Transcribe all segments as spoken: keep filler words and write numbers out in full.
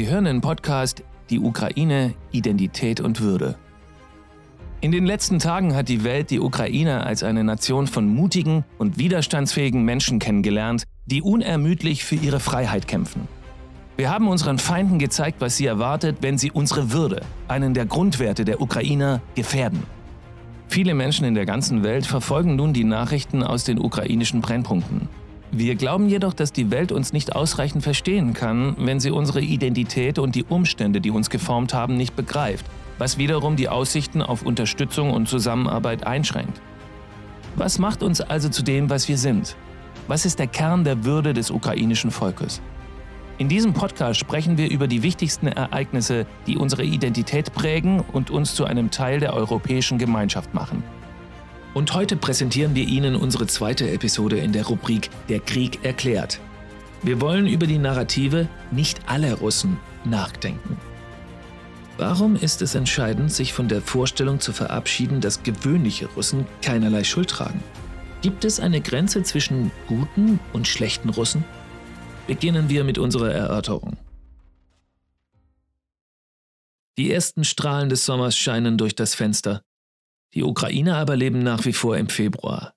Sie hören den Podcast Die Ukraine, Identität und Würde. In den letzten Tagen hat die Welt die Ukraine als eine Nation von mutigen und widerstandsfähigen Menschen kennengelernt, die unermüdlich für ihre Freiheit kämpfen. Wir haben unseren Feinden gezeigt, was sie erwartet, wenn sie unsere Würde, einen der Grundwerte der Ukrainer, gefährden. Viele Menschen in der ganzen Welt verfolgen nun die Nachrichten aus den ukrainischen Brennpunkten. Wir glauben jedoch, dass die Welt uns nicht ausreichend verstehen kann, wenn sie unsere Identität und die Umstände, die uns geformt haben, nicht begreift, was wiederum die Aussichten auf Unterstützung und Zusammenarbeit einschränkt. Was macht uns also zu dem, was wir sind? Was ist der Kern der Würde des ukrainischen Volkes? In diesem Podcast sprechen wir über die wichtigsten Ereignisse, die unsere Identität prägen und uns zu einem Teil der europäischen Gemeinschaft machen. Und heute präsentieren wir Ihnen unsere zweite Episode in der Rubrik Der Krieg erklärt. Wir wollen über die Narrative "Nicht alle Russen" nachdenken. Warum ist es entscheidend, sich von der Vorstellung zu verabschieden, dass gewöhnliche Russen keinerlei Schuld tragen? Gibt es eine Grenze zwischen guten und schlechten Russen? Beginnen wir mit unserer Erörterung. Die ersten Strahlen des Sommers scheinen durch das Fenster. Die Ukrainer aber leben nach wie vor im Februar.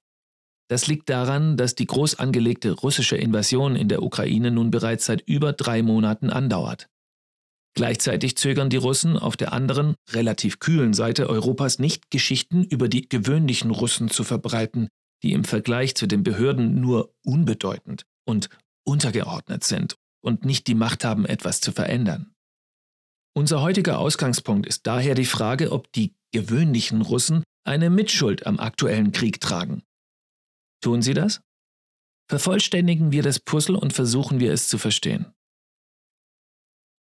Das liegt daran, dass die groß angelegte russische Invasion in der Ukraine nun bereits seit über drei Monaten andauert. Gleichzeitig zögern die Russen auf der anderen, relativ kühlen Seite Europas nicht, Geschichten über die gewöhnlichen Russen zu verbreiten, die im Vergleich zu den Behörden nur unbedeutend und untergeordnet sind und nicht die Macht haben, etwas zu verändern. Unser heutiger Ausgangspunkt ist daher die Frage, ob die gewöhnlichen Russen eine Mitschuld am aktuellen Krieg tragen. Tun sie das? Vervollständigen wir das Puzzle und versuchen wir es zu verstehen.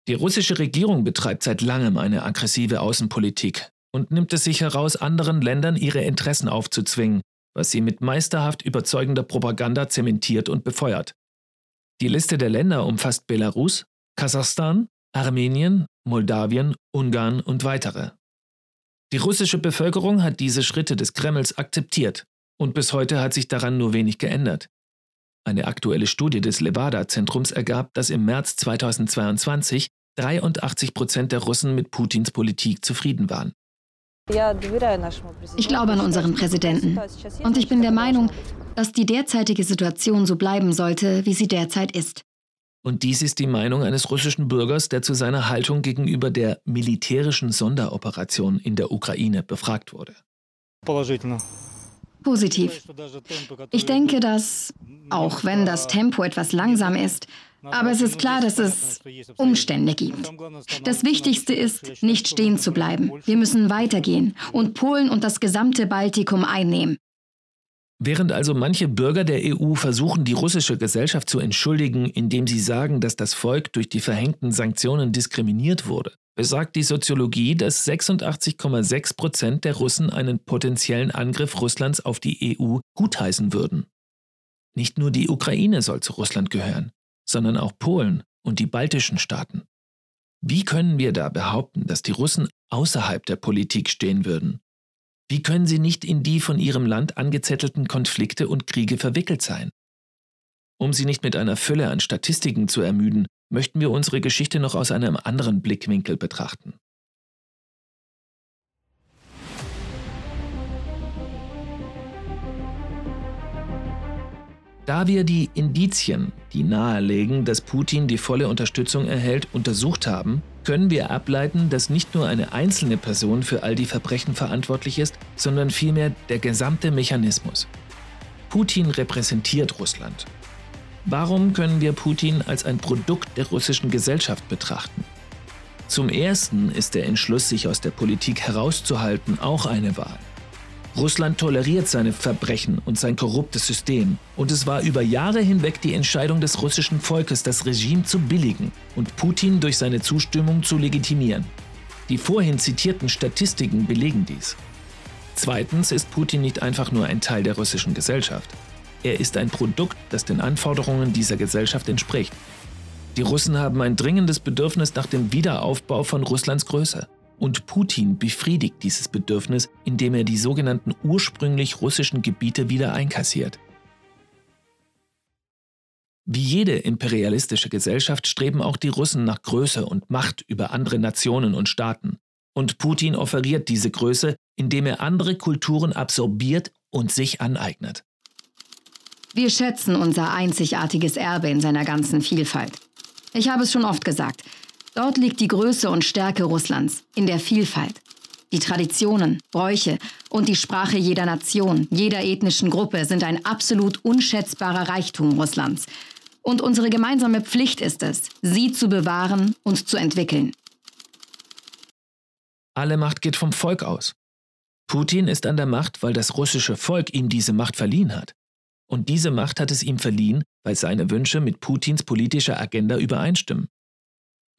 Die russische Regierung betreibt seit langem eine aggressive Außenpolitik und nimmt es sich heraus, anderen Ländern ihre Interessen aufzuzwingen, was sie mit meisterhaft überzeugender Propaganda zementiert und befeuert. Die Liste der Länder umfasst Belarus, Kasachstan, Armenien, Moldawien, Ungarn und weitere. Die russische Bevölkerung hat diese Schritte des Kremls akzeptiert und bis heute hat sich daran nur wenig geändert. Eine aktuelle Studie des Levada-Zentrums ergab, dass im März zweitausendzweiundzwanzig dreiundachtzig Prozent der Russen mit Putins Politik zufrieden waren. Ich glaube an unseren Präsidenten und ich bin der Meinung, dass die derzeitige Situation so bleiben sollte, wie sie derzeit ist. Und dies ist die Meinung eines russischen Bürgers, der zu seiner Haltung gegenüber der militärischen Sonderoperation in der Ukraine befragt wurde. Positiv. Ich denke, dass, auch wenn das Tempo etwas langsam ist, aber es ist klar, dass es Umstände gibt. Das Wichtigste ist, nicht stehen zu bleiben. Wir müssen weitergehen und Polen und das gesamte Baltikum einnehmen. Während also manche Bürger der E U versuchen, die russische Gesellschaft zu entschuldigen, indem sie sagen, dass das Volk durch die verhängten Sanktionen diskriminiert wurde, besagt die Soziologie, dass sechsundachtzig Komma sechs Prozent der Russen einen potenziellen Angriff Russlands auf die E U gutheißen würden. Nicht nur die Ukraine soll zu Russland gehören, sondern auch Polen und die baltischen Staaten. Wie können wir da behaupten, dass die Russen außerhalb der Politik stehen würden? Wie können sie nicht in die von ihrem Land angezettelten Konflikte und Kriege verwickelt sein? Um sie nicht mit einer Fülle an Statistiken zu ermüden, möchten wir unsere Geschichte noch aus einem anderen Blickwinkel betrachten. Da wir die Indizien, die nahelegen, dass Putin die volle Unterstützung erhält, untersucht haben, können wir ableiten, dass nicht nur eine einzelne Person für all die Verbrechen verantwortlich ist, sondern vielmehr der gesamte Mechanismus. Putin repräsentiert Russland. Warum können wir Putin als ein Produkt der russischen Gesellschaft betrachten? Zum Ersten ist der Entschluss, sich aus der Politik herauszuhalten, auch eine Wahl. Russland toleriert seine Verbrechen und sein korruptes System. Und es war über Jahre hinweg die Entscheidung des russischen Volkes, das Regime zu billigen und Putin durch seine Zustimmung zu legitimieren. Die vorhin zitierten Statistiken belegen dies. Zweitens ist Putin nicht einfach nur ein Teil der russischen Gesellschaft. Er ist ein Produkt, das den Anforderungen dieser Gesellschaft entspricht. Die Russen haben ein dringendes Bedürfnis nach dem Wiederaufbau von Russlands Größe. Und Putin befriedigt dieses Bedürfnis, indem er die sogenannten ursprünglich russischen Gebiete wieder einkassiert. Wie jede imperialistische Gesellschaft streben auch die Russen nach Größe und Macht über andere Nationen und Staaten. Und Putin offeriert diese Größe, indem er andere Kulturen absorbiert und sich aneignet. Wir schätzen unser einzigartiges Erbe in seiner ganzen Vielfalt. Ich habe es schon oft gesagt, dort liegt die Größe und Stärke Russlands, in der Vielfalt. Die Traditionen, Bräuche und die Sprache jeder Nation, jeder ethnischen Gruppe sind ein absolut unschätzbarer Reichtum Russlands. Und unsere gemeinsame Pflicht ist es, sie zu bewahren und zu entwickeln. Alle Macht geht vom Volk aus. Putin ist an der Macht, weil das russische Volk ihm diese Macht verliehen hat. Und diese Macht hat es ihm verliehen, weil seine Wünsche mit Putins politischer Agenda übereinstimmen.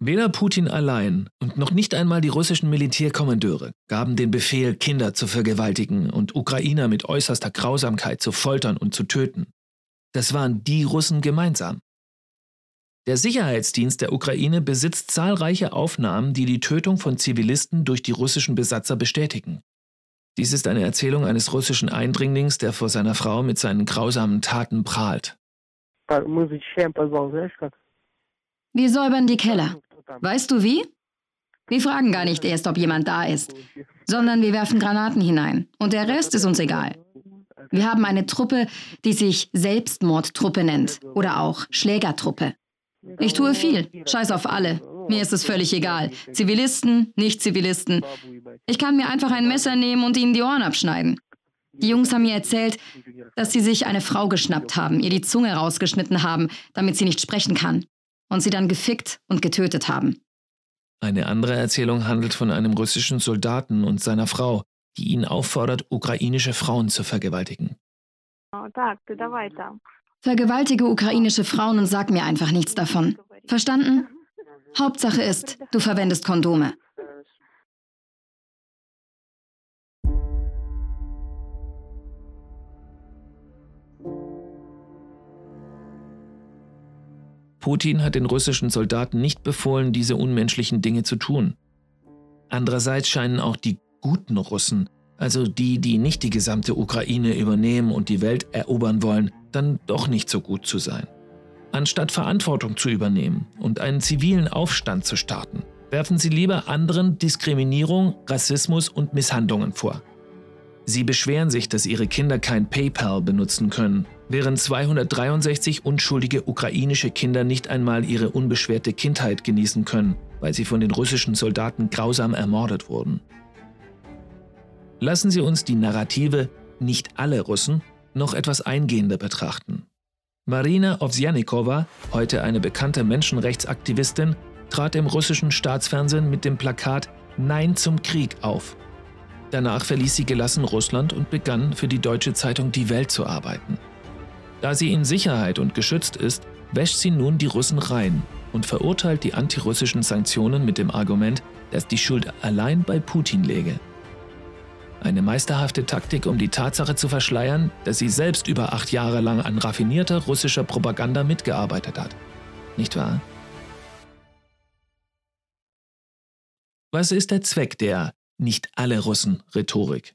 Weder Putin allein und noch nicht einmal die russischen Militärkommandeure gaben den Befehl, Kinder zu vergewaltigen und Ukrainer mit äußerster Grausamkeit zu foltern und zu töten. Das waren die Russen gemeinsam. Der Sicherheitsdienst der Ukraine besitzt zahlreiche Aufnahmen, die die Tötung von Zivilisten durch die russischen Besatzer bestätigen. Dies ist eine Erzählung eines russischen Eindringlings, der vor seiner Frau mit seinen grausamen Taten prahlt. Wir säubern die Keller. Weißt du wie? Wir fragen gar nicht erst, ob jemand da ist, sondern wir werfen Granaten hinein. Und der Rest ist uns egal. Wir haben eine Truppe, die sich Selbstmordtruppe nennt oder auch Schlägertruppe. Ich tue viel. Scheiß auf alle. Mir ist es völlig egal. Zivilisten, Nicht-Zivilisten. Ich kann mir einfach ein Messer nehmen und ihnen die Ohren abschneiden. Die Jungs haben mir erzählt, dass sie sich eine Frau geschnappt haben, ihr die Zunge rausgeschnitten haben, damit sie nicht sprechen kann. Und sie dann gefickt und getötet haben. Eine andere Erzählung handelt von einem russischen Soldaten und seiner Frau, die ihn auffordert, ukrainische Frauen zu vergewaltigen. Vergewaltige ukrainische Frauen und sag mir einfach nichts davon. Verstanden? Hauptsache ist, du verwendest Kondome. Putin hat den russischen Soldaten nicht befohlen, diese unmenschlichen Dinge zu tun. Andererseits scheinen auch die guten Russen, also die, die nicht die gesamte Ukraine übernehmen und die Welt erobern wollen, dann doch nicht so gut zu sein. Anstatt Verantwortung zu übernehmen und einen zivilen Aufstand zu starten, werfen sie lieber anderen Diskriminierung, Rassismus und Misshandlungen vor. Sie beschweren sich, dass ihre Kinder kein PayPal benutzen können, während zweihundertdreiundsechzig unschuldige ukrainische Kinder nicht einmal ihre unbeschwerte Kindheit genießen können, weil sie von den russischen Soldaten grausam ermordet wurden. Lassen Sie uns die Narrative „Nicht alle Russen“ noch etwas eingehender betrachten. Marina Ovsyannikova, heute eine bekannte Menschenrechtsaktivistin, trat im russischen Staatsfernsehen mit dem Plakat „Nein zum Krieg“ auf. Danach verließ sie gelassen Russland und begann, für die deutsche Zeitung Die Welt zu arbeiten. Da sie in Sicherheit und geschützt ist, wäscht sie nun die Russen rein und verurteilt die antirussischen Sanktionen mit dem Argument, dass die Schuld allein bei Putin läge. Eine meisterhafte Taktik, um die Tatsache zu verschleiern, dass sie selbst über acht Jahre lang an raffinierter russischer Propaganda mitgearbeitet hat. Nicht wahr? Was ist der Zweck der „Nicht alle Russen“-Rhetorik?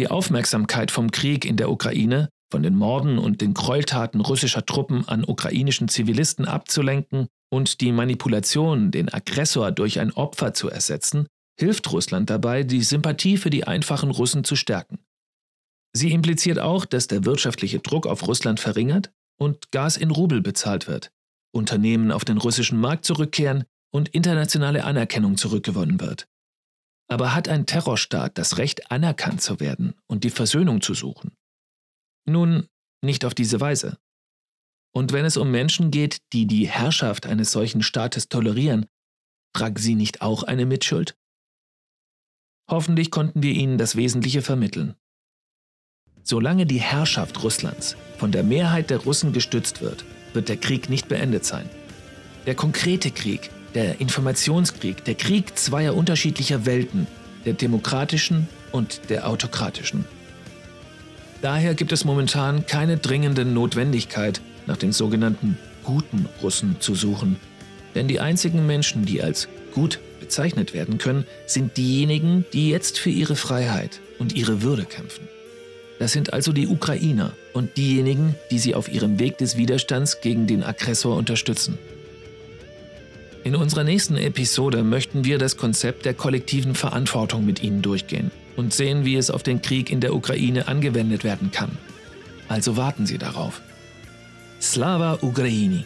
Die Aufmerksamkeit vom Krieg in der Ukraine, von den Morden und den Gräueltaten russischer Truppen an ukrainischen Zivilisten abzulenken und die Manipulation, den Aggressor durch ein Opfer zu ersetzen, hilft Russland dabei, die Sympathie für die einfachen Russen zu stärken. Sie impliziert auch, dass der wirtschaftliche Druck auf Russland verringert und Gas in Rubel bezahlt wird, Unternehmen auf den russischen Markt zurückkehren und internationale Anerkennung zurückgewonnen wird. Aber hat ein Terrorstaat das Recht, anerkannt zu werden und die Versöhnung zu suchen? Nun, nicht auf diese Weise. Und wenn es um Menschen geht, die die Herrschaft eines solchen Staates tolerieren, tragen sie nicht auch eine Mitschuld? Hoffentlich konnten wir Ihnen das Wesentliche vermitteln. Solange die Herrschaft Russlands von der Mehrheit der Russen gestützt wird, wird der Krieg nicht beendet sein. Der konkrete Krieg, der Informationskrieg, der Krieg zweier unterschiedlicher Welten, der demokratischen und der autokratischen. Daher gibt es momentan keine dringende Notwendigkeit, nach den sogenannten guten Russen zu suchen. Denn die einzigen Menschen, die als gut bezeichnet werden können, sind diejenigen, die jetzt für ihre Freiheit und ihre Würde kämpfen. Das sind also die Ukrainer und diejenigen, die sie auf ihrem Weg des Widerstands gegen den Aggressor unterstützen. In unserer nächsten Episode möchten wir das Konzept der kollektiven Verantwortung mit Ihnen durchgehen und sehen, wie es auf den Krieg in der Ukraine angewendet werden kann. Also warten Sie darauf. Slava Ukraini!